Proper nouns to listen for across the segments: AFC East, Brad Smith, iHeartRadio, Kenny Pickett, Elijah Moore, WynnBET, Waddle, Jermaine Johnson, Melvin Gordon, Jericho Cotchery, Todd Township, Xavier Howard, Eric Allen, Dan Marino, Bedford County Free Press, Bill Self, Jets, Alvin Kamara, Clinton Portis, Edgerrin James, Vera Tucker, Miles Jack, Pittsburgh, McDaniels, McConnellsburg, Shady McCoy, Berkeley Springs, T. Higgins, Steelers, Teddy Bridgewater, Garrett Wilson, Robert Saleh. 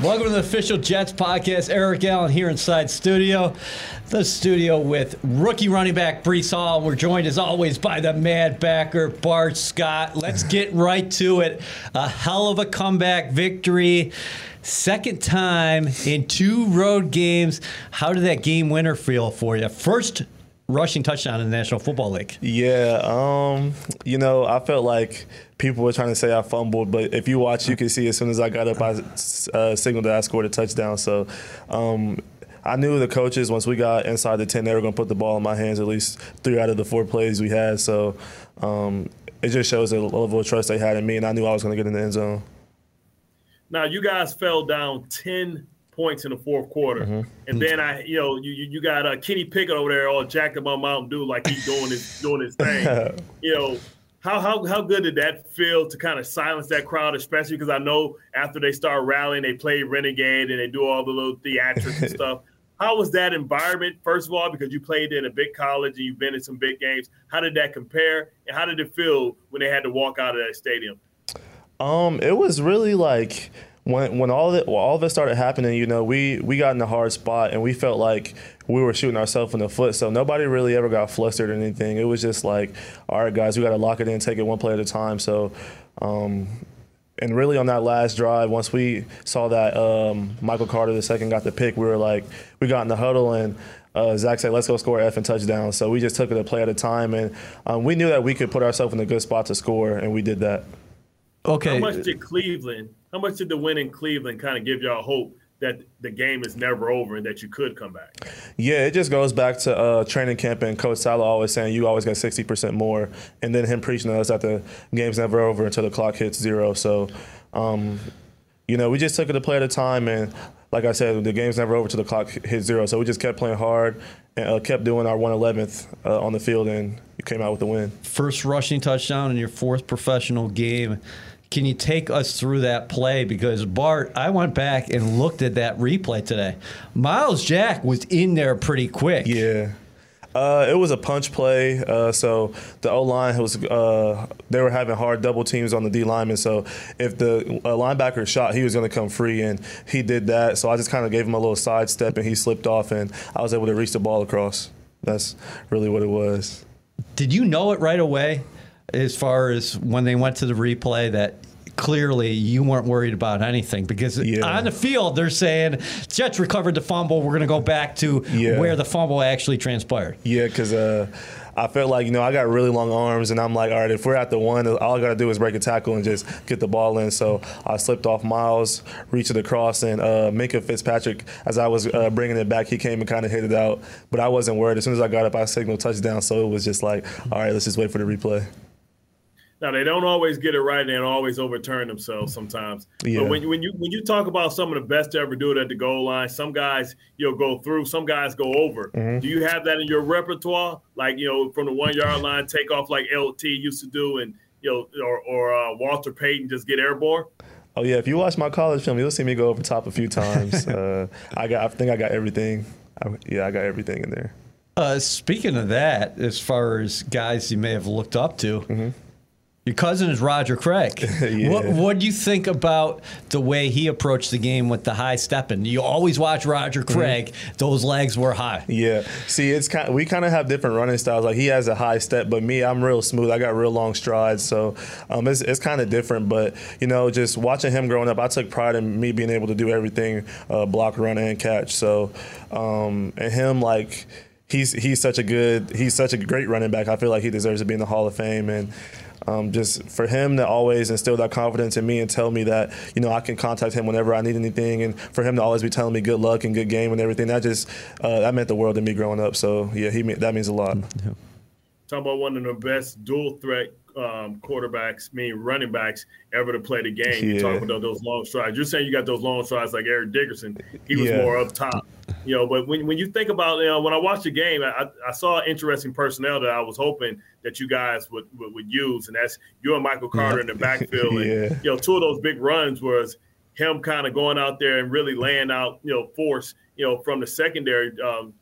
Welcome to the official Jets podcast. Eric Allen here inside studio, the studio with rookie running back Breece Hall. We're joined as always by the mad backer Bart Scott. Let's get right to it. A hell of a comeback victory. Second time in two road games. How did that game winner feel for you? First rushing touchdown in the National Football League. Yeah, I felt like people were trying to say I fumbled, but if you watch, you can see as soon as I got up, I signaled that I scored a touchdown. So I knew the coaches, once we got inside the 10, they were going to put the ball in my hands at least 3 out of the 4 plays we had. So it just shows the level of trust they had in me, and I knew I was going to get in the end zone. Now, you guys fell down 10 points in the fourth quarter, and then you got Kenny Pickett over there all jacked up on Mountain Dew like he's doing his thing. How good did that feel to kind of silence that crowd, especially because I know after they start rallying, they play Renegade and they do all the little theatrics and stuff. How was that environment, first of all, because you played in a big college and you've been in some big games? How did that compare, and how did it feel when they had to walk out of that stadium? It was really like, When all of it started happening, we got in a hard spot and we felt like we were shooting ourselves in the foot. So nobody really ever got flustered or anything. It was just like, all right, guys, we got to lock it in, take it one play at a time. So, and really on that last drive, once we saw that Michael Carter II got the pick, we were like, we got in the huddle and Zach said, let's go score an effing touchdown. So we just took it a play at a time, and we knew that we could put ourselves in a good spot to score, and we did that. Okay. How much did the win in Cleveland kind of give y'all hope that the game is never over and that you could come back? Yeah, it just goes back to training camp and Coach Saleh always saying you always got 60% more, and then him preaching to us that the game's never over until the clock hits zero. So, we just took it a play at a time, and like I said, the game's never over until the clock hits zero. So we just kept playing hard and kept doing our 111th on the field, and came out with the win. First rushing touchdown in your fourth professional game. Can you take us through that play? Because, Bart, I went back and looked at that replay today. Miles Jack was in there pretty quick. Yeah. It was a punch play. So the O-line was they were having hard double teams on the D-lineman. So if the linebacker shot, he was going to come free, and he did that. So I just kind of gave him a little sidestep, and he slipped off, and I was able to reach the ball across. That's really what it was. Did you know it right away? As far as when they went to the replay, that clearly you weren't worried about anything, because on the field they're saying Jets recovered the fumble. We're going to go back to where the fumble actually transpired. Yeah, because I felt like, I got really long arms, and I'm like, all right, if we're at the one, all I got to do is break a tackle and just get the ball in. So I slipped off Miles, reached it across, and Minkah Fitzpatrick, as I was bringing it back, he came and kind of hit it out. But I wasn't worried. As soon as I got up, I signaled touchdown. So it was just like, all right, let's just wait for the replay. Now, they don't always get it right, and they always overturn themselves sometimes. Yeah. But when you talk about some of the best to ever do it at the goal line, some guys go through, some guys go over. Mm-hmm. Do you have that in your repertoire? Like, from the 1-yard line, take off like LT used to do, and or Walter Payton just get airborne? Oh yeah, if you watch my college film, you'll see me go over top a few times. I think I got everything. I got everything in there. Speaking of that, as far as guys you may have looked up to. Mm-hmm. Your cousin is Roger Craig. Yeah. What do you think about the way he approached the game with the high stepping? You always watch Roger Craig. Mm-hmm. Those legs were high. Yeah. See, it's kind of, we kind of have different running styles. Like, he has a high step, but me, I'm real smooth. I got real long strides. So it's kind of different. But, you know, just watching him growing up, I took pride in me being able to do everything, block, run, and catch. So, and him, like, he's such a great running back. I feel like he deserves to be in the Hall of Fame. And just for him to always instill that confidence in me and tell me that, you know, I can contact him whenever I need anything, and for him to always be telling me good luck and good game and everything, that meant the world to me growing up. So, yeah, that means a lot. Yeah. Talking about one of the best dual threat quarterbacks, running backs, ever to play the game. Yeah. You're talking about those long strides. You're saying you got those long strides like Eric Dickerson. He was more up top. You know, but when you think about, you know, when I watched the game, I saw interesting personnel that I was hoping that you guys would use, and that's you and Michael Carter in the backfield. And, you know, two of those big runs was him kind of going out there and really laying out, you know, force, you know, from the secondary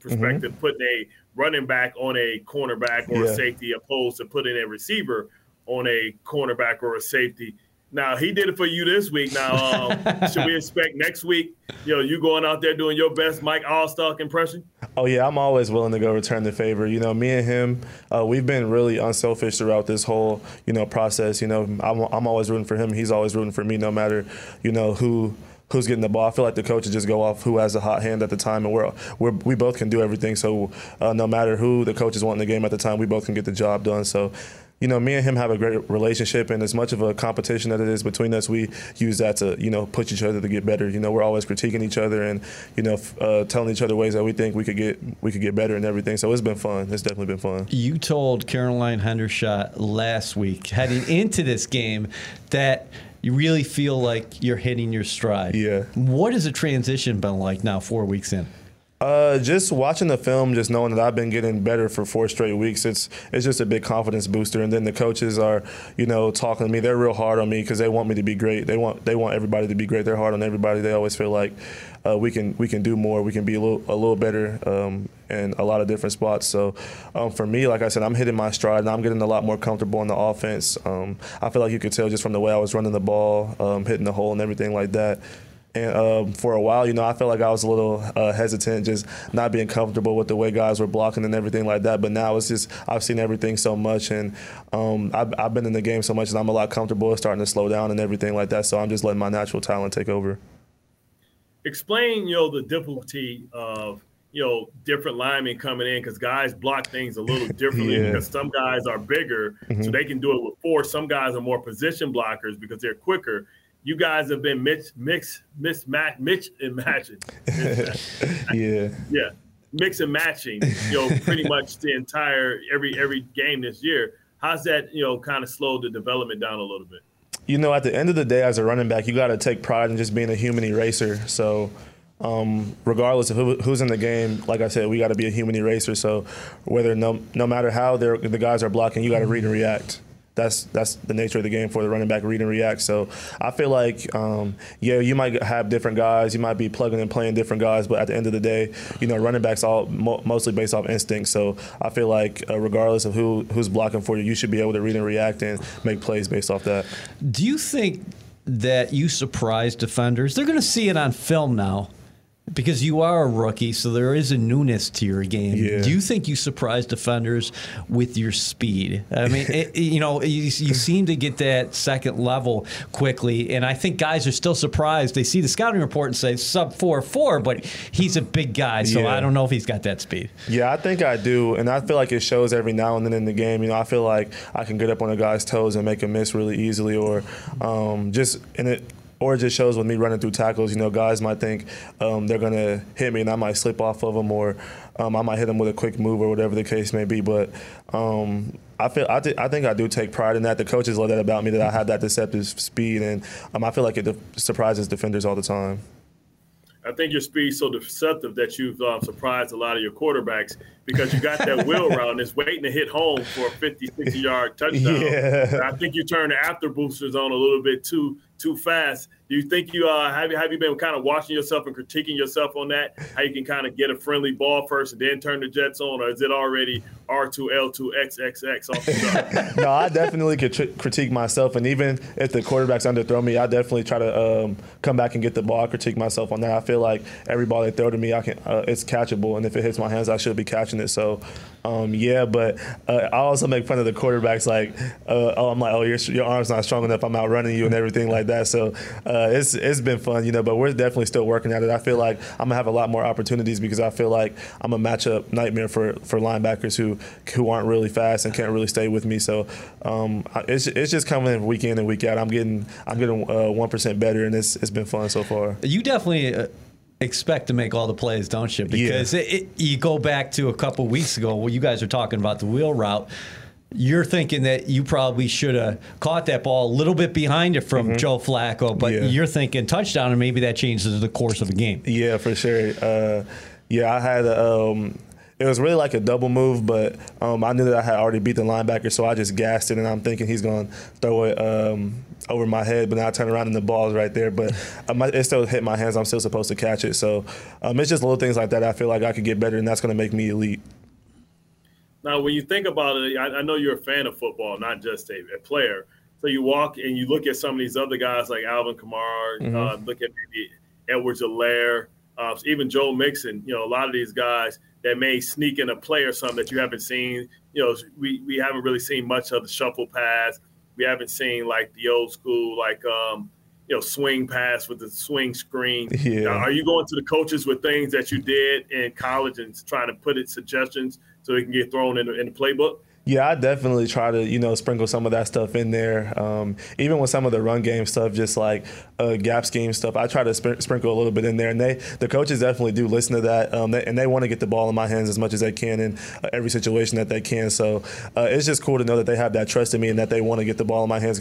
perspective, putting a running back on a cornerback or a safety, opposed to putting a receiver on a cornerback or a safety. Now, he did it for you this week. Now, should we expect next week, you know, you going out there doing your best Mike Alstott impression? Oh, yeah, I'm always willing to go return the favor. You know, me and him, we've been really unselfish throughout this whole, you know, process. You know, I'm always rooting for him. He's always rooting for me, no matter, you know, who's getting the ball. I feel like the coaches just go off who has a hot hand at the time, and we both can do everything. So no matter who the coaches want in the game at the time, we both can get the job done. So, you know, me and him have a great relationship, and as much of a competition that it is between us, we use that to, you know, push each other to get better. You know, we're always critiquing each other and, you know, telling each other ways that we think we could get better and everything. So it's been fun. It's definitely been fun. You told Caroline Hendershot last week, heading into this game, that you really feel like you're hitting your stride. Yeah. What has the transition been like now, 4 weeks in? Just watching the film, just knowing that I've been getting better for 4 straight weeks, it's just a big confidence booster. And then the coaches are, you know, talking to me. They're real hard on me because they want me to be great. They want everybody to be great. They're hard on everybody. They always feel like we can do more. We can be a little better in a lot of different spots. So for me, like I said, I'm hitting my stride, and I'm getting a lot more comfortable in the offense. I feel like you could tell just from the way I was running the ball, hitting the hole and everything like that. And for a while, you know, I felt like I was a little hesitant, just not being comfortable with the way guys were blocking and everything like that. But now it's just, I've seen everything so much, and I've been in the game so much, and I'm a lot comfortable starting to slow down and everything like that. So I'm just letting my natural talent take over. Explain, you know, the difficulty of, you know, different linemen coming in, because guys block things a little differently because some guys are bigger, so they can do it with force. Some guys are more position blockers because they're quicker. You guys have been mix and matching. Mix and matching, you know, pretty much the entire every game this year. How's that, you know, kind of slowed the development down a little bit? You know, at the end of the day, as a running back, you got to take pride in just being a human eraser. So regardless of who's in the game, like I said, we got to be a human eraser. So whether no matter how the guys are blocking, you got to read and react. That's the nature of the game for the running back, read and react. So I feel like, you might have different guys. You might be plugging and playing different guys. But at the end of the day, you know, running backs all mostly based off instinct. So I feel like regardless of who's blocking for you, you should be able to read and react and make plays based off that. Do you think that you surprise defenders? They're going to see it on film now, because you are a rookie, so there is a newness to your game. Yeah. Do you think you surprise defenders with your speed? I mean, you know, you seem to get that second level quickly, and I think guys are still surprised. They see the scouting report and say sub 4.4, but he's a big guy, so I don't know if he's got that speed. Yeah, I think I do, and I feel like it shows every now and then in the game. You know, I feel like I can get up on a guy's toes and make a miss really easily, or Or it just shows with me running through tackles. You know, guys might think they're going to hit me, and I might slip off of them, or I might hit them with a quick move or whatever the case may be. But I think I do take pride in that. The coaches love that about me, that I have that deceptive speed, and I feel like it surprises defenders all the time. I think your speed is so deceptive that you've surprised a lot of your quarterbacks, because you got that wheel round that's waiting to hit home for a 50-60-yard touchdown. Yeah. I think you turn the after boosters on a little bit too too fast. Do you think you have you been kind of watching yourself and critiquing yourself on that, how you can kind of get a friendly ball first and then turn the Jets on, or is it already R2L2XXX off the top? No, I definitely could critique myself, and even if the quarterback's underthrow me, I definitely try to come back and get the ball. I critique myself on that. I feel like every ball they throw to me, I can it's catchable, and if it hits my hands, I should be catching it. So, I also make fun of the quarterbacks, like, your arm's not strong enough, I'm outrunning you and everything like that. So it's been fun, but we're definitely still working at it. I feel like I'm going to have a lot more opportunities because I feel like I'm a matchup nightmare for linebackers who aren't really fast and can't really stay with me. So it's just coming week in and week out. I'm getting 1% better, and it's been fun so far. You definitely expect to make all the plays, don't you? Because you go back to a couple weeks ago where you guys were talking about the wheel route. You're thinking that you probably should have caught that ball a little bit behind it from Joe Flacco, but you're thinking touchdown, and maybe that changes the course of the game. Yeah, for sure. I had it was really like a double move, but I knew that I had already beat the linebacker, so I just gassed it, and I'm thinking he's going to throw it over my head, but now I turn around and the ball's right there. But it still hit my hands. I'm still supposed to catch it. So it's just little things like that I feel like I could get better, and that's going to make me elite. Now, when you think about it, I know you're a fan of football, not just a player. So you walk and you look at some of these other guys like Alvin Kamara, look at maybe Edwards-Helaire, even Joe Mixon, a lot of these guys that may sneak in a play or something that you haven't seen. We haven't really seen much of the shuffle pass. We haven't seen like the old school, like, swing pass with the swing screen. Yeah. Now, are you going to the coaches with things that you did in college and trying to put in suggestions so it can get thrown in the playbook? Yeah, I definitely try to, sprinkle some of that stuff in there. Even with some of the run game stuff, just like gap scheme stuff, I try to sprinkle a little bit in there. And the coaches definitely do listen to that, and they want to get the ball in my hands as much as they can in every situation that they can. So it's just cool to know that they have that trust in me and that they want to get the ball in my hands.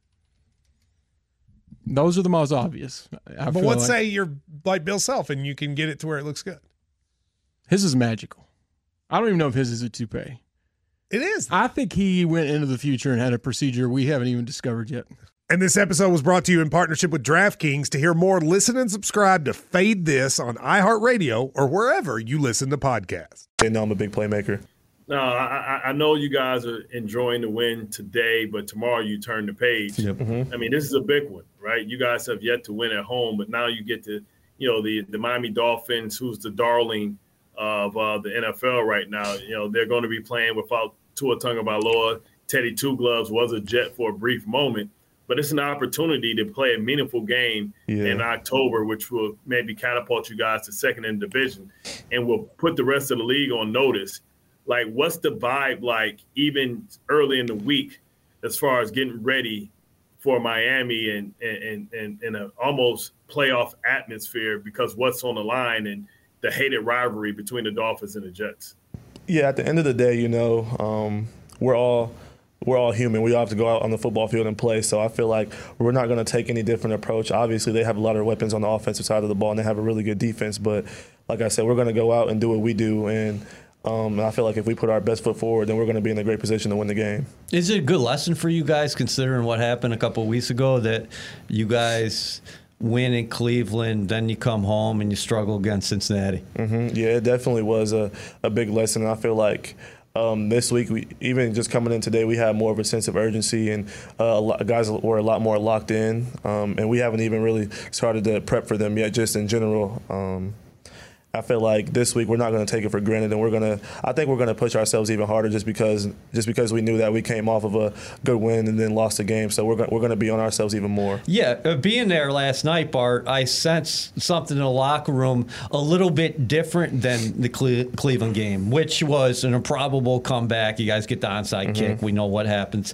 Those are the most obvious. Say you're like Bill Self and you can get it to where it looks good. His is magical. I don't even know if his is a toupee. It is. I think he went into the future and had a procedure we haven't even discovered yet. And this episode was brought to you in partnership with DraftKings. To hear more, listen and subscribe to Fade This on iHeartRadio or wherever you listen to podcasts. They know I'm a big playmaker. No, I know you guys are enjoying the win today, but tomorrow you turn the page. Yep. Mm-hmm. I mean, this is a big one, right? You guys have yet to win at home, but now you get to, the Miami Dolphins, who's the darling of the NFL right now. They're going to be playing without Tua Tagovailoa. Teddy Two Gloves was a Jet for a brief moment, but it's an opportunity to play a meaningful game in October, which will maybe catapult you guys to second in the division and will put the rest of the league on notice. Like, what's the vibe like even early in the week as far as getting ready for Miami and an almost playoff atmosphere because what's on the line and the hated rivalry between the Dolphins and the Jets? Yeah, at the end of the day, we're all human. We all have to go out on the football field and play. So I feel like we're not going to take any different approach. Obviously, they have a lot of weapons on the offensive side of the ball, and they have a really good defense. But like I said, we're going to go out and do what we do, and I feel like if we put our best foot forward, then we're going to be in a great position to win the game. Is it a good lesson for you guys, considering what happened a couple of weeks ago, that you guys win in Cleveland, then you come home and you struggle against Cincinnati? Mm-hmm. Yeah, it definitely was a big lesson. I feel like this week, even just coming in today, we had more of a sense of urgency, and guys were a lot more locked in, and we haven't even really started to prep for them yet, just in general. I feel like this week we're not going to take it for granted, and we're going to – I think we're going to push ourselves even harder just because we knew that we came off of a good win and then lost the game. So we're going to be on ourselves even more. Yeah, being there last night, Bart, I sensed something in the locker room a little bit different than the Cleveland game, which was an improbable comeback. You guys get the onside kick. We know what happens.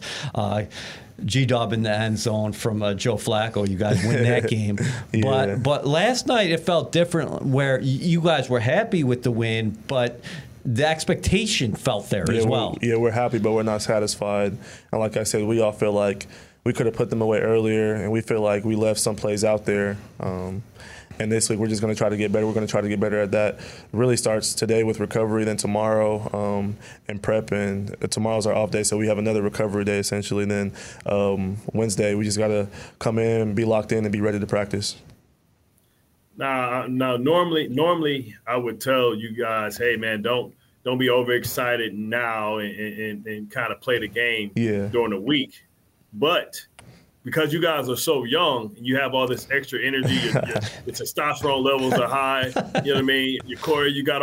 G-Dub in the end zone from Joe Flacco. You guys win that game. Yeah. But last night it felt different where you guys were happy with the win, but the expectation felt there as well. We're happy, but we're not satisfied. And like I said, we all feel like we could have put them away earlier, and we feel like we left some plays out there. And this week we're just going to try to get better. We're going to try to get better at that. It really starts today with recovery, then tomorrow and prep. And tomorrow's our off day, so we have another recovery day essentially. And then Wednesday we just got to come in, be locked in, and be ready to practice. Now, normally I would tell you guys, hey, man, don't be overexcited now and kind of play the game during the week. But – because you guys are so young and you have all this extra energy, your testosterone levels are high. You know what I mean? Your core, you got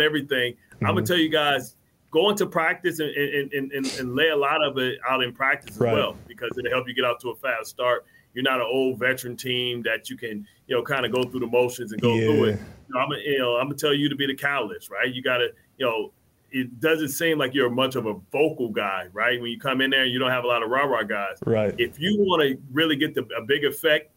everything. Mm-hmm. I'm gonna tell you guys, go into practice and lay a lot of it out in practice as well, because it'll help you get out to a fast start. You're not an old veteran team that you can, kind of go through the motions and go through it. I'm gonna tell you to be the catalyst, right? You gotta, it doesn't seem like you're much of a vocal guy, right? When you come in there and you don't have a lot of rah-rah guys. Right. If you want to really get a big effect,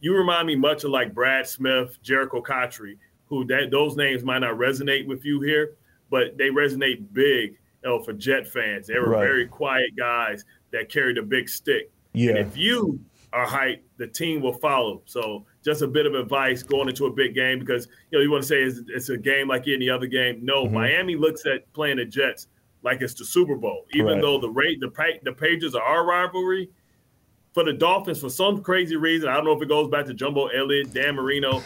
you remind me much of like Brad Smith, Jericho Cotchery, those names might not resonate with you here, but they resonate big for Jet fans. They were very quiet guys that carried a big stick. Yeah. And if you are hyped, the team will follow. So just a bit of advice going into a big game, because you want to say it's a game like any other game. No, Miami looks at playing the Jets like it's the Super Bowl, even though the Patriots are our rivalry. For the Dolphins, for some crazy reason, I don't know if it goes back to Jumbo Elliott, Dan Marino,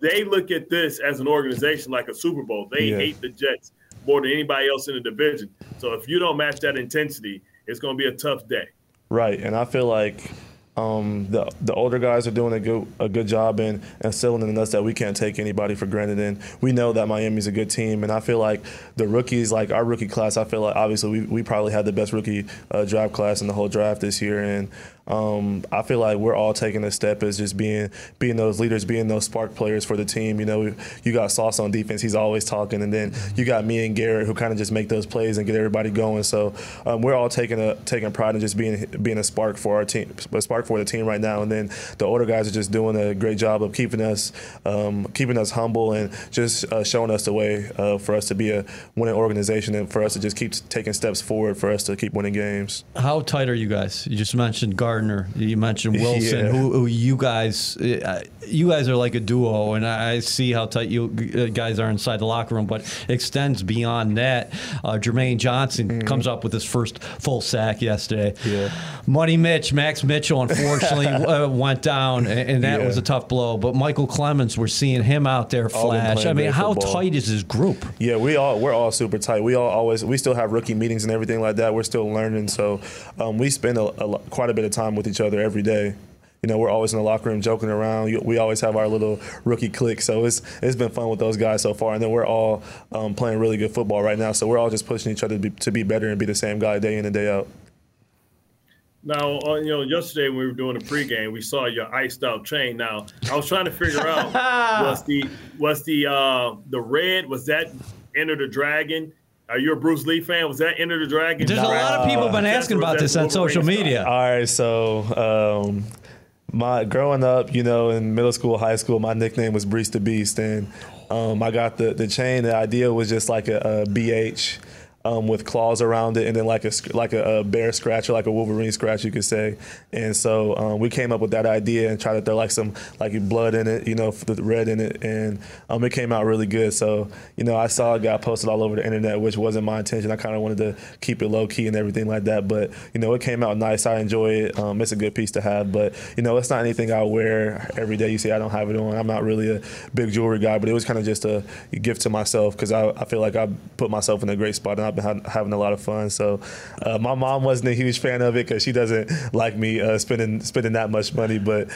they look at this as an organization like a Super Bowl. They hate the Jets more than anybody else in the division. So if you don't match that intensity, it's going to be a tough day. Right, and I feel like the older guys are doing a good job in instilling in us that we can't take anybody for granted. And we know that Miami's a good team. And I feel like the rookies, like our rookie class, I feel like obviously we probably had the best rookie draft class in the whole draft this year. And I feel like we're all taking a step as just being those leaders, being those spark players for the team. You got Sauce on defense. He's always talking. And then you got me and Garrett who kind of just make those plays and get everybody going. So we're all taking pride in just being a spark for our team, a spark for the team right now. And then the older guys are just doing a great job of keeping us humble and just showing us the way for us to be a winning organization and for us to just keep taking steps forward for us to keep winning games. How tight are you guys? You just mentioned Gardner. You mentioned Wilson. Yeah. Who you guys are like a duo, and I see how tight you guys are inside the locker room, but extends beyond that. Jermaine Johnson comes up with his first full sack yesterday. Yeah. Max Mitchell, unfortunately, went down, and that was a tough blow. But Michael Clemens, we're seeing him out there flash. I mean, how tight is this group? Yeah, we're all super tight. We still have rookie meetings and everything like that. We're still learning, so we spend quite a bit of time with each other every day. We're always in the locker room joking around. We always have our little rookie clique, so it's been fun with those guys so far. And then we're all playing really good football right now, so we're all just pushing each other to be better and be the same guy day in and day out. Now, yesterday when we were doing the pregame, we saw your iced-out chain. Now, I was trying to figure out was the red, was that Enter the Dragon? Are you a Bruce Lee fan? Was that Enter the Dragon? There's a lot of people been asking about this on social media. All right, so my growing up, in middle school, high school, my nickname was Breece the Beast, and I got the chain. The idea was just like a BH. With claws around it, and then like a bear scratch or like a Wolverine scratch, you could say. And so we came up with that idea and tried to throw some blood in it, the red in it, and it came out really good. So I saw it got posted all over the internet, which wasn't my intention. I kind of wanted to keep it low key and everything like that, but it came out nice. I enjoy it. It's a good piece to have, but it's not anything I wear every day. You see, I don't have it on. I'm not really a big jewelry guy, but it was kind of just a gift to myself because I feel like I put myself in a great spot. And I've been having a lot of fun. So my mom wasn't a huge fan of it because she doesn't like me spending that much money, but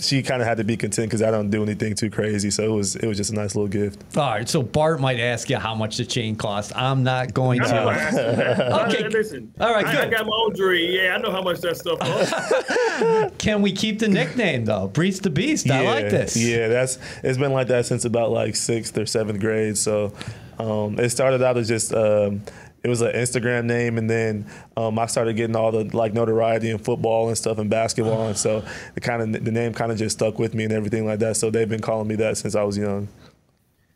she kind of had to be content because I don't do anything too crazy. So it was just a nice little gift. All right, so Bart might ask you how much the chain cost. I'm not going to. Okay. Listen, all right, good. I got my own jewelry. Yeah, I know how much that stuff costs. Can we keep the nickname though? Breece the Beast. Yeah, I like this. Yeah, it's been like that since about like 6th or 7th grade. So it started out as just it was an Instagram name, and then I started getting all the like notoriety in football and stuff and basketball, and so the name kind of just stuck with me and everything like that. So they've been calling me that since I was young.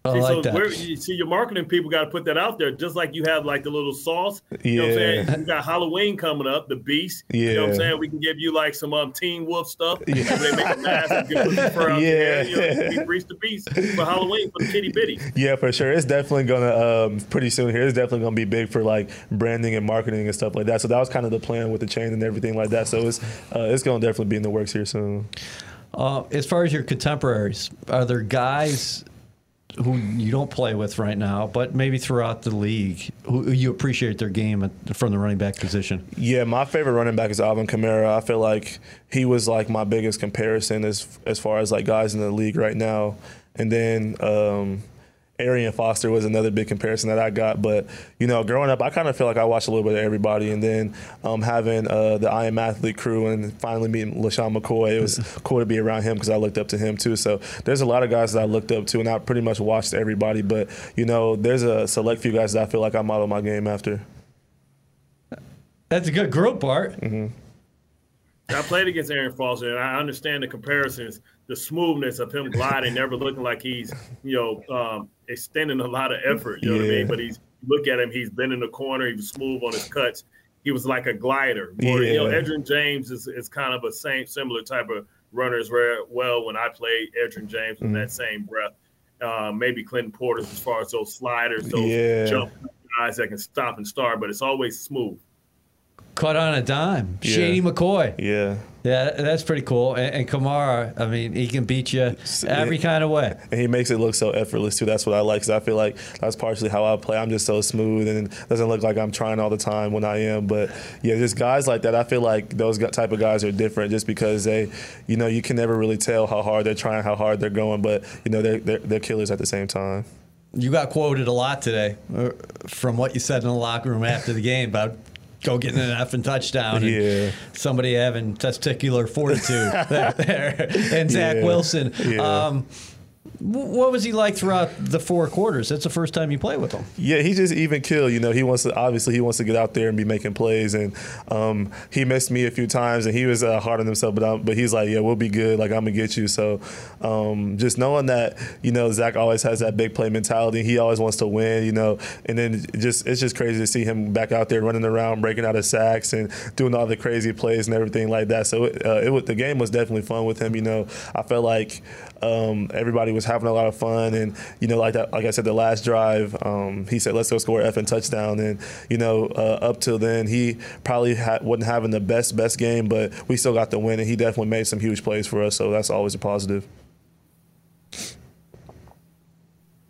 I like so that. See, your marketing people got to put that out there, just like you have like the little sauce. You know what I'm saying? You got Halloween coming up, the Beast. Yeah. You know what I'm saying? We can give you like some Teen Wolf stuff. Yeah. So they make a mask and give them fur out there. You know, we Breece the Beast for Halloween for the kitty bitty. Yeah, for sure. It's definitely going to, pretty soon here, it's definitely going to be big for like branding and marketing and stuff like that. So that was kind of the plan with the chain and everything like that. So it's going to definitely be in the works here soon. As far as your contemporaries, are there guys who you don't play with right now, but maybe throughout the league, who you appreciate their game from the running back position? Yeah, my favorite running back is Alvin Kamara. I feel like he was like my biggest comparison as far as like guys in the league right now. And then Arian Foster was another big comparison that I got. But, you know, growing up, I kind of feel like I watched a little bit of everybody. And then having the I Am Athlete crew and finally meeting LaShawn McCoy, it was cool to be around him because I looked up to him too. So there's a lot of guys that I looked up to, and I pretty much watched everybody. But, you know, there's a select few guys that I feel like I model my game after. That's a good group, Bart. Mm-hmm. I played against Arian Foster, and I understand the comparisons, the smoothness of him gliding, never looking like he's, you know, extending a lot of effort, you know what I mean? But he's look at him, he's been in the corner, he was smooth on his cuts. He was like a glider. Or, you know, Edgerrin James is kind of a similar type of runner as well. When I played, Edgerrin James in that same breath. Maybe Clinton Portis as far as those sliders, those jump guys that can stop and start, but it's always smooth. Caught on a dime. Yeah. Shady McCoy. Yeah. Yeah, that's pretty cool. And Kamara, I mean, he can beat you every kind of way. And he makes it look so effortless, too. That's what I like, because I feel like that's partially how I play. I'm just so smooth, and it doesn't look like I'm trying all the time when I am. But, yeah, just guys like that, I feel like those type of guys are different just because they, you know, you can never really tell how hard they're trying, how hard they're going. But, you know, they're killers at the same time. You got quoted a lot today from what you said in the locker room after the game about go getting an effing touchdown and somebody having testicular fortitude there. And Zach Wilson. Yeah. What was he like throughout the 4 quarters? That's the first time you play with him. Yeah, he just even kill. You know, he wants to get out there and be making plays. And he missed me a few times, and he was hard on himself. But he's like, yeah, we'll be good. Like, I'm gonna get you. So just knowing that, you know, Zach always has that big play mentality. He always wants to win. You know, and then it's just crazy to see him back out there running around, breaking out of sacks, and doing all the crazy plays and everything like that. So the game was definitely fun with him. You know, I felt like everybody was having a lot of fun, and you know, like I said, the last drive, he said, "Let's go score an effing touchdown." And you know, up till then, he probably wasn't having the best game, but we still got the win, and he definitely made some huge plays for us. So that's always a positive.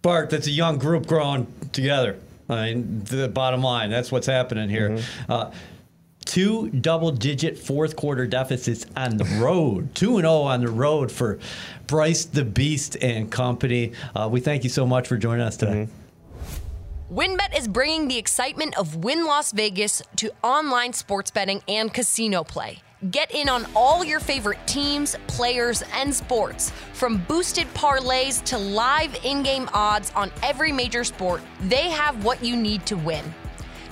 Bart, that's a young group growing together. I mean, the bottom line, that's what's happening here. Mm-hmm. 2 double-digit fourth-quarter deficits on the road. 2-0 on the road for Breece the Beast and company. We thank you so much for joining us today. Mm-hmm. WynnBET is bringing the excitement of Wynn Las Vegas to online sports betting and casino play. Get in on all your favorite teams, players, and sports. From boosted parlays to live in-game odds on every major sport, they have what you need to win.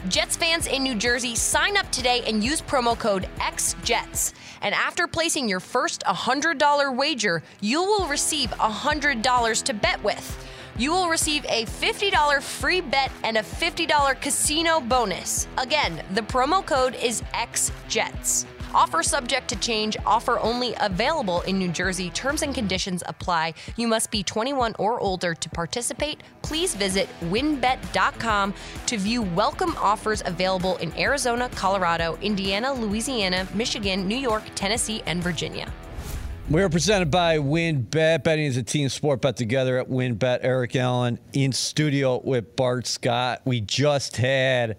Jets fans in New Jersey, sign up today and use promo code XJETS. And after placing your first $100 wager, you will receive $100 to bet with. You will receive a $50 free bet and a $50 casino bonus. Again, the promo code is XJETS. Offer subject to change. Offer only available in New Jersey. Terms and conditions apply. You must be 21 or older to participate. Please visit WynnBET.com to view welcome offers available in Arizona, Colorado, Indiana, Louisiana, Michigan, New York, Tennessee, and Virginia. We are presented by WynnBET. Betting is a team sport. Bet together at WynnBET. Eric Allen in studio with Bart Scott. We just had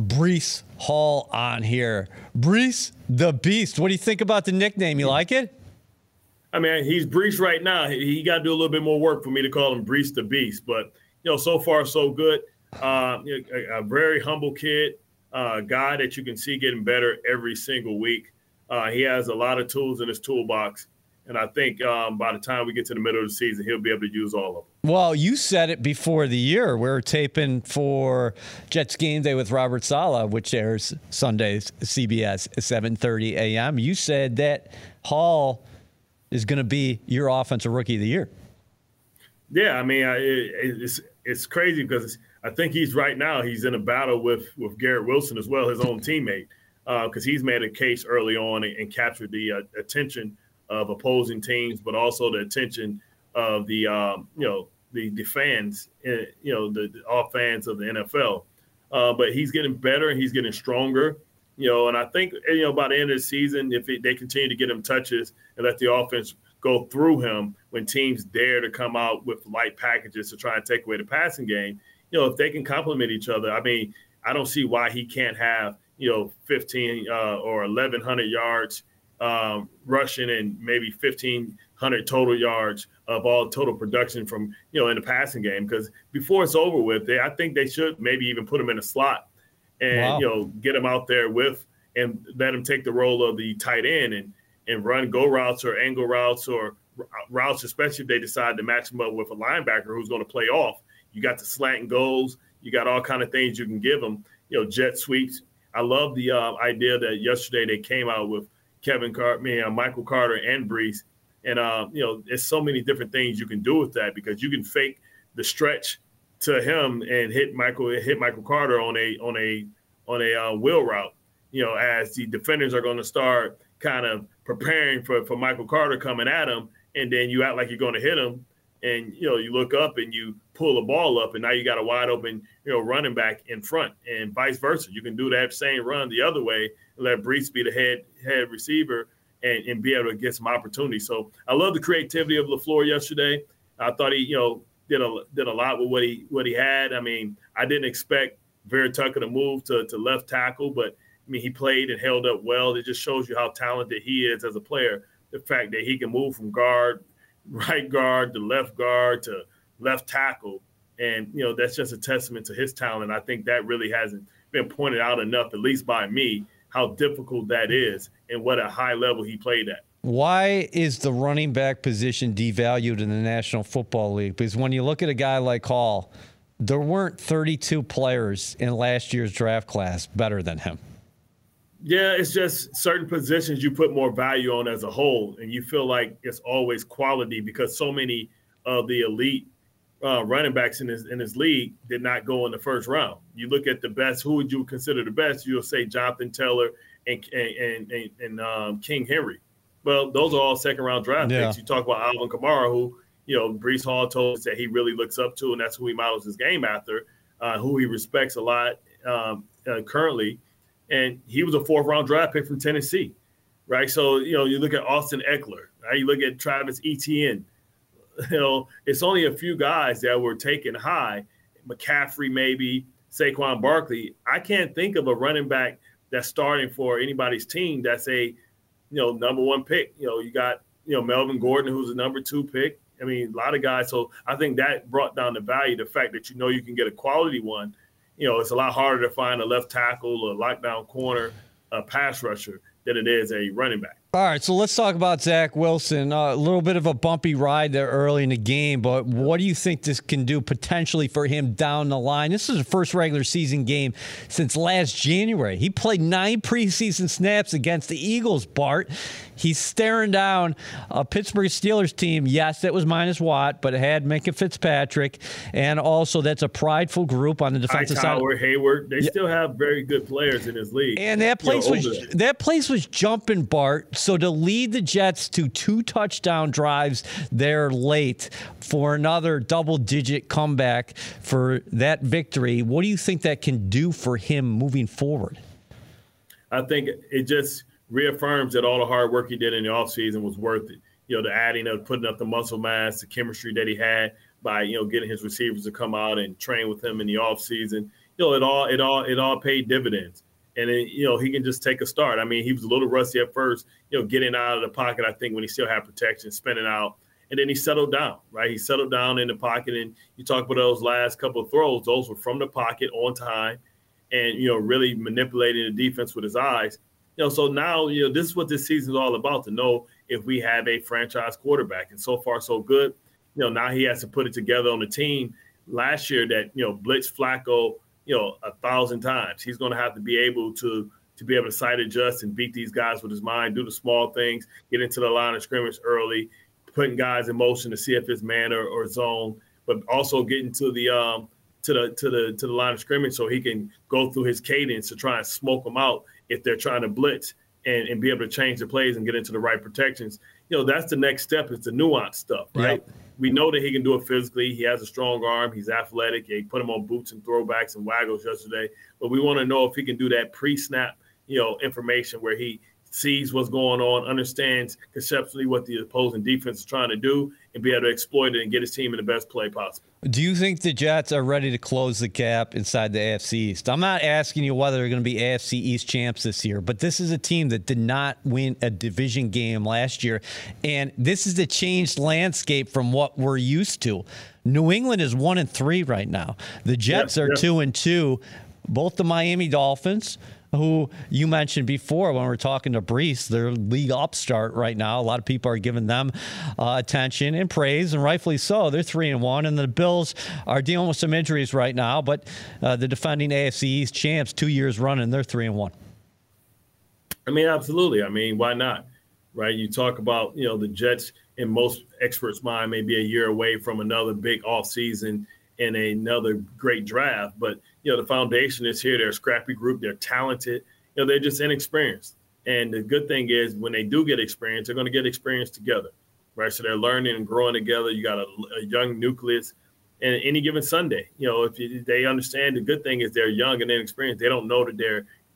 Breece Hall on here. Breece the Beast. What do you think about the nickname? You like it? I mean, he's Breece right now. He got to do a little bit more work for me to call him Breece the Beast. But, you know, so far so good. A very humble kid, guy that you can see getting better every single week. He has a lot of tools in his toolbox, and I think by the time we get to the middle of the season, he'll be able to use all of them. Well, you said it before the year. We're taping for Jets Game Day with Robert Saleh, which airs Sundays, CBS, 7:30 a.m. You said that Hall is going to be your offensive rookie of the year. Yeah, I mean, it's crazy because I think he's in a battle with Garrett Wilson as well, his own teammate. Because he's made a case early on and captured the attention of opposing teams, but also the attention of the fans, all fans of the NFL. But he's getting better and he's getting stronger, and I think, by the end of the season, if they continue to get him touches and let the offense go through him when teams dare to come out with light packages to try and take away the passing game, if they can complement each other, I mean, I don't see why he can't have 15 or 1,100 yards rushing and maybe 1,500 total yards of all total production from, in the passing game. Because before it's over with, I think they should maybe even put him in a slot and, wow, get him out there and let him take the role of the tight end and run go routes or angle routes or routes, especially if they decide to match him up with a linebacker who's going to play off. You got the slant and goals. You got all kind of things you can give him, jet sweeps. I love the idea that yesterday they came out with Michael Carter and Breece. And, there's so many different things you can do with that because you can fake the stretch to him and hit Michael Carter on a wheel route, as the defenders are going to start kind of preparing for Michael Carter coming at him. And then you act like you're going to hit him. And, you look up and you pull the ball up and now you got a wide open, running back in front and vice versa. You can do that same run the other way and let Breece be the head receiver and be able to get some opportunity. So I love the creativity of LaFleur yesterday. I thought he, did a lot with what he had. I mean, I didn't expect Vera Tucker to move to left tackle, but I mean, he played and held up well. It just shows you how talented he is as a player. The fact that he can move from guard, right guard to left guard to left tackle, and that's just a testament to his talent. I think that really hasn't been pointed out enough, at least by me, how difficult that is and what a high level he played at. Why is the running back position devalued in the National Football League? Because when you look at a guy like Hall, there weren't 32 players in last year's draft class better than him. Yeah, it's just certain positions you put more value on as a whole, and you feel like it's always quality because so many of the elite running backs in this league did not go in the first round. You look at the best, who would you consider the best? You'll say Jonathan Taylor and King Henry. Well, those are all second-round draft picks. You talk about Alvin Kamara, who, Breece Hall told us that he really looks up to, and that's who he models his game after, who he respects a lot currently. And he was a fourth-round draft pick from Tennessee, right? So, you look at Austin Eckler, right? You look at Travis Etienne. It's only a few guys that were taken high, McCaffrey maybe, Saquon Barkley. I can't think of a running back that's starting for anybody's team that's a, number one pick. You got, Melvin Gordon, who's a number two pick. I mean, a lot of guys. So I think that brought down the value, the fact that you can get a quality one. It's a lot harder to find a left tackle, a lockdown corner, a pass rusher than it is a running back. All right, so let's talk about Zach Wilson. A little bit of a bumpy ride there early in the game, but what do you think this can do potentially for him down the line? This is the first regular season game since last January. He played 9 preseason snaps against the Eagles, Bart. He's staring down a Pittsburgh Steelers team. Yes, that was minus Watt, but it had Minkah Fitzpatrick, and also that's a prideful group on the defensive side. Hayward, they still have very good players in this league. And that place was jumping, Bart. So to lead the Jets to 2 touchdown drives there late for another double-digit comeback for that victory, what do you think that can do for him moving forward? I think it just reaffirms that all the hard work he did in the offseason was worth it. You know, the adding of putting up the muscle mass, the chemistry that he had by, you know, getting his receivers to come out and train with him in the offseason. You know, it all paid dividends. And, it, you know, he can just take a start. I mean, he was a little rusty at first, you know, getting out of the pocket, I think, when he still had protection, spinning out. And then he settled down, right? He settled down in the pocket. And you talk about those last couple of throws, those were from the pocket on time and, you know, really manipulating the defense with his eyes. You know, so now, you know, this is what this season is all about, to know if we have a franchise quarterback. And so far, so good. You know, now he has to put it together on the team. Last year that, you know, blitz Flacco, you know, 1,000 times. He's going to have to be able to sight adjust and beat these guys with his mind, do the small things, get into the line of scrimmage early, putting guys in motion to see if it's man or zone, but also getting to the line of scrimmage so he can go through his cadence to try and smoke them out if they're trying to blitz and be able to change the plays and get into the right protections. You know, that's the next step, is the nuanced stuff, right? Yep. We know that he can do it physically. He has a strong arm. He's athletic. He put him on boots and throwbacks and waggles yesterday. But we want to know if he can do that pre-snap, you know, information where he sees what's going on, understands conceptually what the opposing defense is trying to do, and be able to exploit it and get his team in the best play possible. Do you think the Jets are ready to close the gap inside the AFC East? I'm not asking you whether they're going to be AFC East champs this year, but this is a team that did not win a division game last year, and this is a changed landscape from what we're used to. New England is 1-3 right now. The Jets are 2-2. Both the Miami Dolphins, who you mentioned before when we were talking to Breece, their league upstart right now. A lot of people are giving them attention and praise, and rightfully so. They're 3-1, and the Bills are dealing with some injuries right now, but the defending AFC East champs, 2 years running, they're 3-1. I mean, absolutely. I mean, why not, right? You talk about, you know, the Jets, in most experts' mind, may be a year away from another big offseason in another great draft. But, you know, the foundation is here. They're a scrappy group. They're talented. You know, they're just inexperienced. And the good thing is when they do get experience, they're going to get experience together, right? So they're learning and growing together. You got a young nucleus. And any given Sunday, you know, if they understand, the good thing is they're young and inexperienced. They don't know that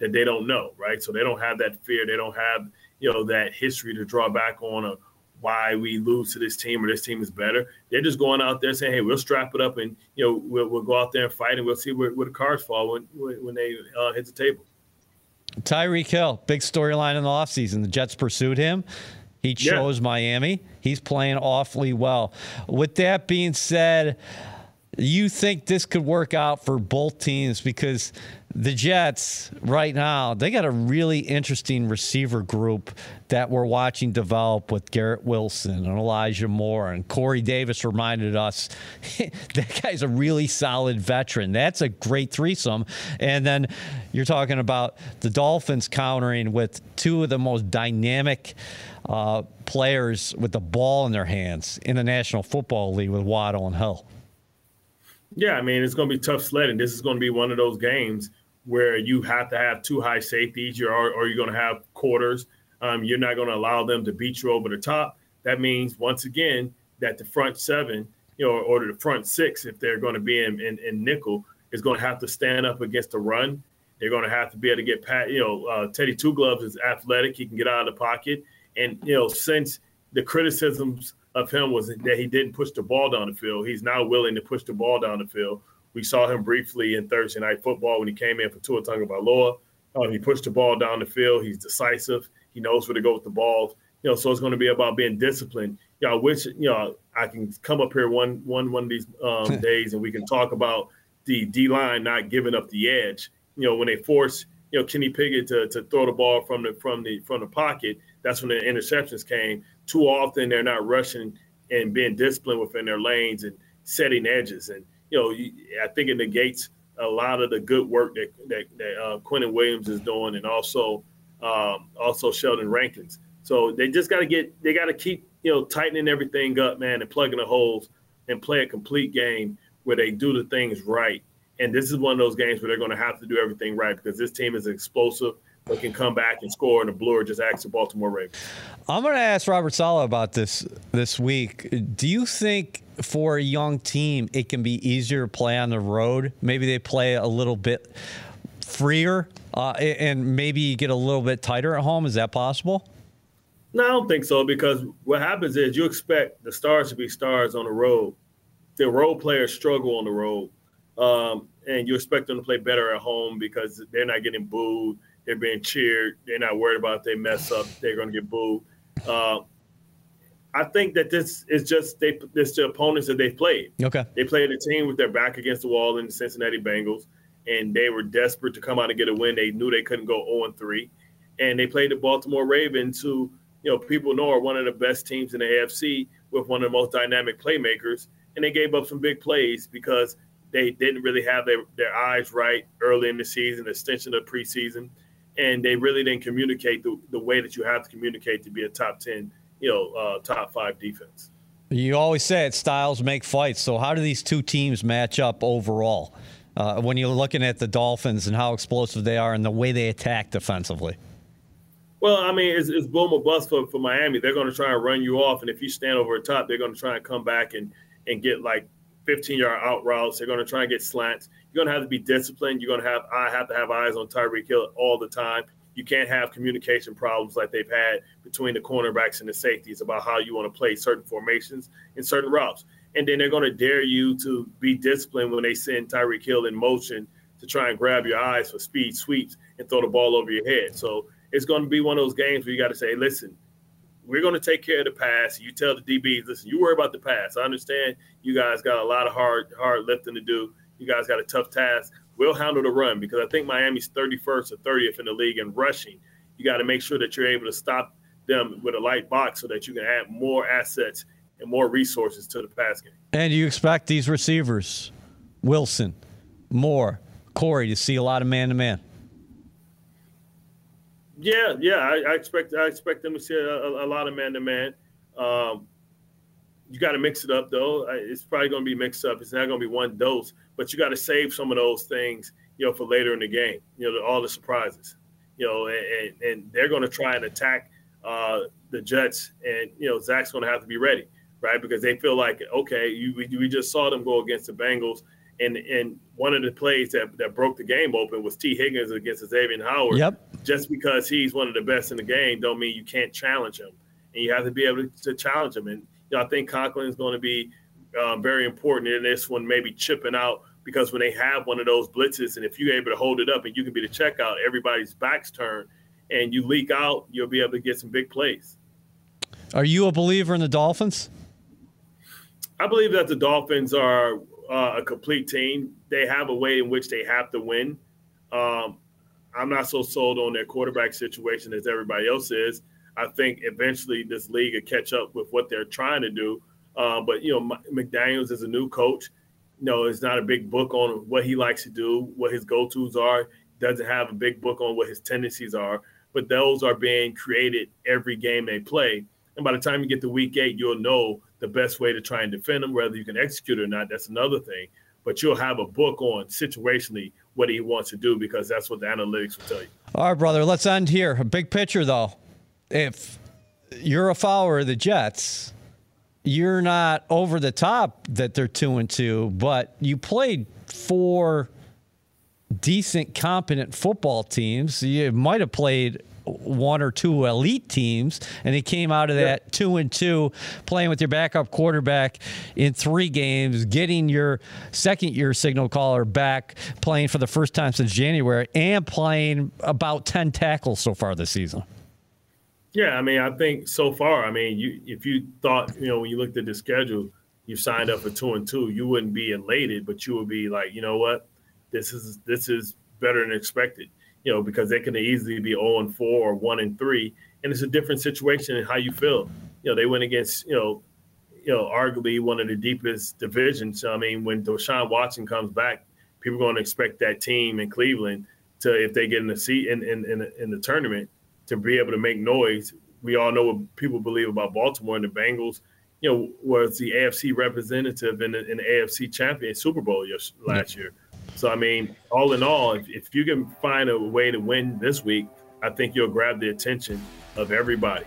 they don't know, right? So they don't have that fear. They don't have, you know, that history to draw back on of why we lose to this team or this team is better. They're just going out there saying, hey, we'll strap it up and, you know, we'll go out there and fight, and we'll see where the cards fall when they hit the table. Tyreek Hill, big storyline in the offseason. The Jets pursued him. He chose Miami. He's playing awfully well. With that being said, you think this could work out for both teams, because the Jets right now, they got a really interesting receiver group that we're watching develop with Garrett Wilson and Elijah Moore. And Corey Davis reminded us that guy's a really solid veteran. That's a great threesome. And then you're talking about the Dolphins countering with two of the most dynamic players with the ball in their hands in the National Football League with Waddle and Hill. Yeah, I mean, it's going to be tough sledding. This is going to be one of those games where you have to have two high safeties, or you're going to have quarters. You're not going to allow them to beat you over the top. That means, once again, that the front seven, you know, or the front six, if they're going to be in nickel, is going to have to stand up against the run. They're going to have to be able to get pat. You know, Teddy Two Gloves is athletic. He can get out of the pocket. And, you know, since the criticisms of him was that he didn't push the ball down the field, he's now willing to push the ball down the field. We saw him briefly in Thursday Night Football when he came in for Tua Tagovailoa. He pushed the ball down the field. He's decisive. He knows where to go with the ball. You know, so it's going to be about being disciplined. You know, I wish, you know, I can come up here one of these days and we can talk about the D-line not giving up the edge. You know, when they force, you know, Kenny Pickett to throw the ball from the pocket, that's when the interceptions came. Too often they're not rushing and being disciplined within their lanes and setting edges. And, you know, I think it negates a lot of the good work that Quentin Williams is doing, and also Sheldon Rankins. So they just got to keep, you know, tightening everything up, man, and plugging the holes and play a complete game where they do the things right. And this is one of those games where they're going to have to do everything right, because this team is explosive, but can come back and score in a blur, just ask the Baltimore Ravens. I'm going to ask Robert Saleh about this week. Do you think for a young team it can be easier to play on the road? Maybe they play a little bit freer and maybe get a little bit tighter at home? Is that possible? No, I don't think so, because what happens is you expect the stars to be stars on the road. The role players struggle on the road, and you expect them to play better at home because they're not getting booed. They're being cheered. They're not worried about if they mess up. They're going to get booed. I think that this is just it's the opponents that they've played. Okay. They played a team with their back against the wall in the Cincinnati Bengals, and they were desperate to come out and get a win. They knew they couldn't go 0-3. And they played the Baltimore Ravens, who people know are one of the best teams in the AFC with one of the most dynamic playmakers. And they gave up some big plays because they didn't really have their eyes right early in the season, the extension of preseason. And they really didn't communicate the way that you have to communicate to be a top 10, top 5 defense. You always say it, styles make fights. So how do these two teams match up overall when you're looking at the Dolphins and how explosive they are and the way they attack defensively? Well, I mean, it's boom or bust for Miami. They're going to try and run you off. And if you stand over the top, they're going to try and come back and get like 15-yard out routes. They're going to try and get slants. You're going to have to be disciplined. You're going to have to have eyes on Tyreek Hill all the time. You can't have communication problems like they've had between the cornerbacks and the safeties about how you want to play certain formations and certain routes. And then they're going to dare you to be disciplined when they send Tyreek Hill in motion to try and grab your eyes for speed sweeps and throw the ball over your head. So it's going to be one of those games where you got to say, listen, we're going to take care of the pass. You tell the DBs, listen, you worry about the pass. I understand you guys got a lot of hard lifting to do. You guys got a tough task. We'll handle the run, because I think Miami's 31st or 30th in the league in rushing. You got to make sure that you're able to stop them with a light box so that you can add more assets and more resources to the pass game. And you expect these receivers, Wilson, Moore, Corey, to see a lot of man-to-man. Yeah, I expect them to see a lot of man-to-man. You got to mix it up, though. It's probably going to be mixed up. It's not going to be one dose, but you got to save some of those things, for later in the game. All the surprises, and they're going to try and attack the Jets, and Zach's going to have to be ready, right? Because they feel like, okay, we just saw them go against the Bengals. And one of the plays that broke the game open was T. Higgins against Xavier Howard. Yep. Just because he's one of the best in the game don't mean you can't challenge him. And you have to be able to challenge him. And I think Conklin's going to be very important in this one, maybe chipping out, because when they have one of those blitzes and if you're able to hold it up and you can be the checkout, everybody's back's turned, and you leak out, you'll be able to get some big plays. Are you a believer in the Dolphins? I believe that the Dolphins are – a complete team. They have a way in which they have to win. I'm not so sold on their quarterback situation as everybody else is. I think eventually this league will catch up with what they're trying to do. But, McDaniels is a new coach. It's not a big book on what he likes to do, what his go-tos are. Doesn't have a big book on what his tendencies are. But those are being created every game they play. And by the time you get to week 8, you'll know the best way to try and defend him, whether you can execute or not, that's another thing. But you'll have a book on situationally what he wants to do, because that's what the analytics will tell you. All right, brother, let's end here. A big picture, though. If you're a follower of the Jets, you're not over the top that they're 2-2, but you played 4 decent, competent football teams. You might have played 1 or 2 elite teams, and he came out of that 2-2 playing with your backup quarterback in 3 games, getting your second-year signal caller back, playing for the first time since January, and playing about 10 tackles so far this season. Yeah, I mean, I think so far, I mean, if you thought, when you looked at the schedule, you signed up for 2-2, you wouldn't be elated, but you would be like, you know what, this is better than expected. Because they can easily be 0-4 or 1-3, and it's a different situation in how you feel. They went against, arguably one of the deepest divisions. I mean, when Deshaun Watson comes back, people are going to expect that team in Cleveland to, if they get in the seat in the tournament, to be able to make noise. We all know what people believe about Baltimore, and the Bengals, was the AFC representative in the AFC champion Super Bowl last year. So, I mean, all in all, if you can find a way to win this week, I think you'll grab the attention of everybody.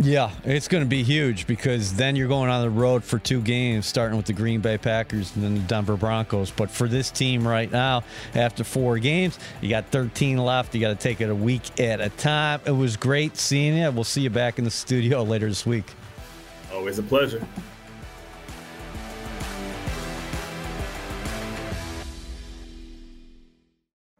Yeah, it's going to be huge because then you're going on the road for two games, starting with the Green Bay Packers and then the Denver Broncos. But for this team right now, after four games, you got 13 left. You got to take it a week at a time. It was great seeing you. We'll see you back in the studio later this week. Always a pleasure.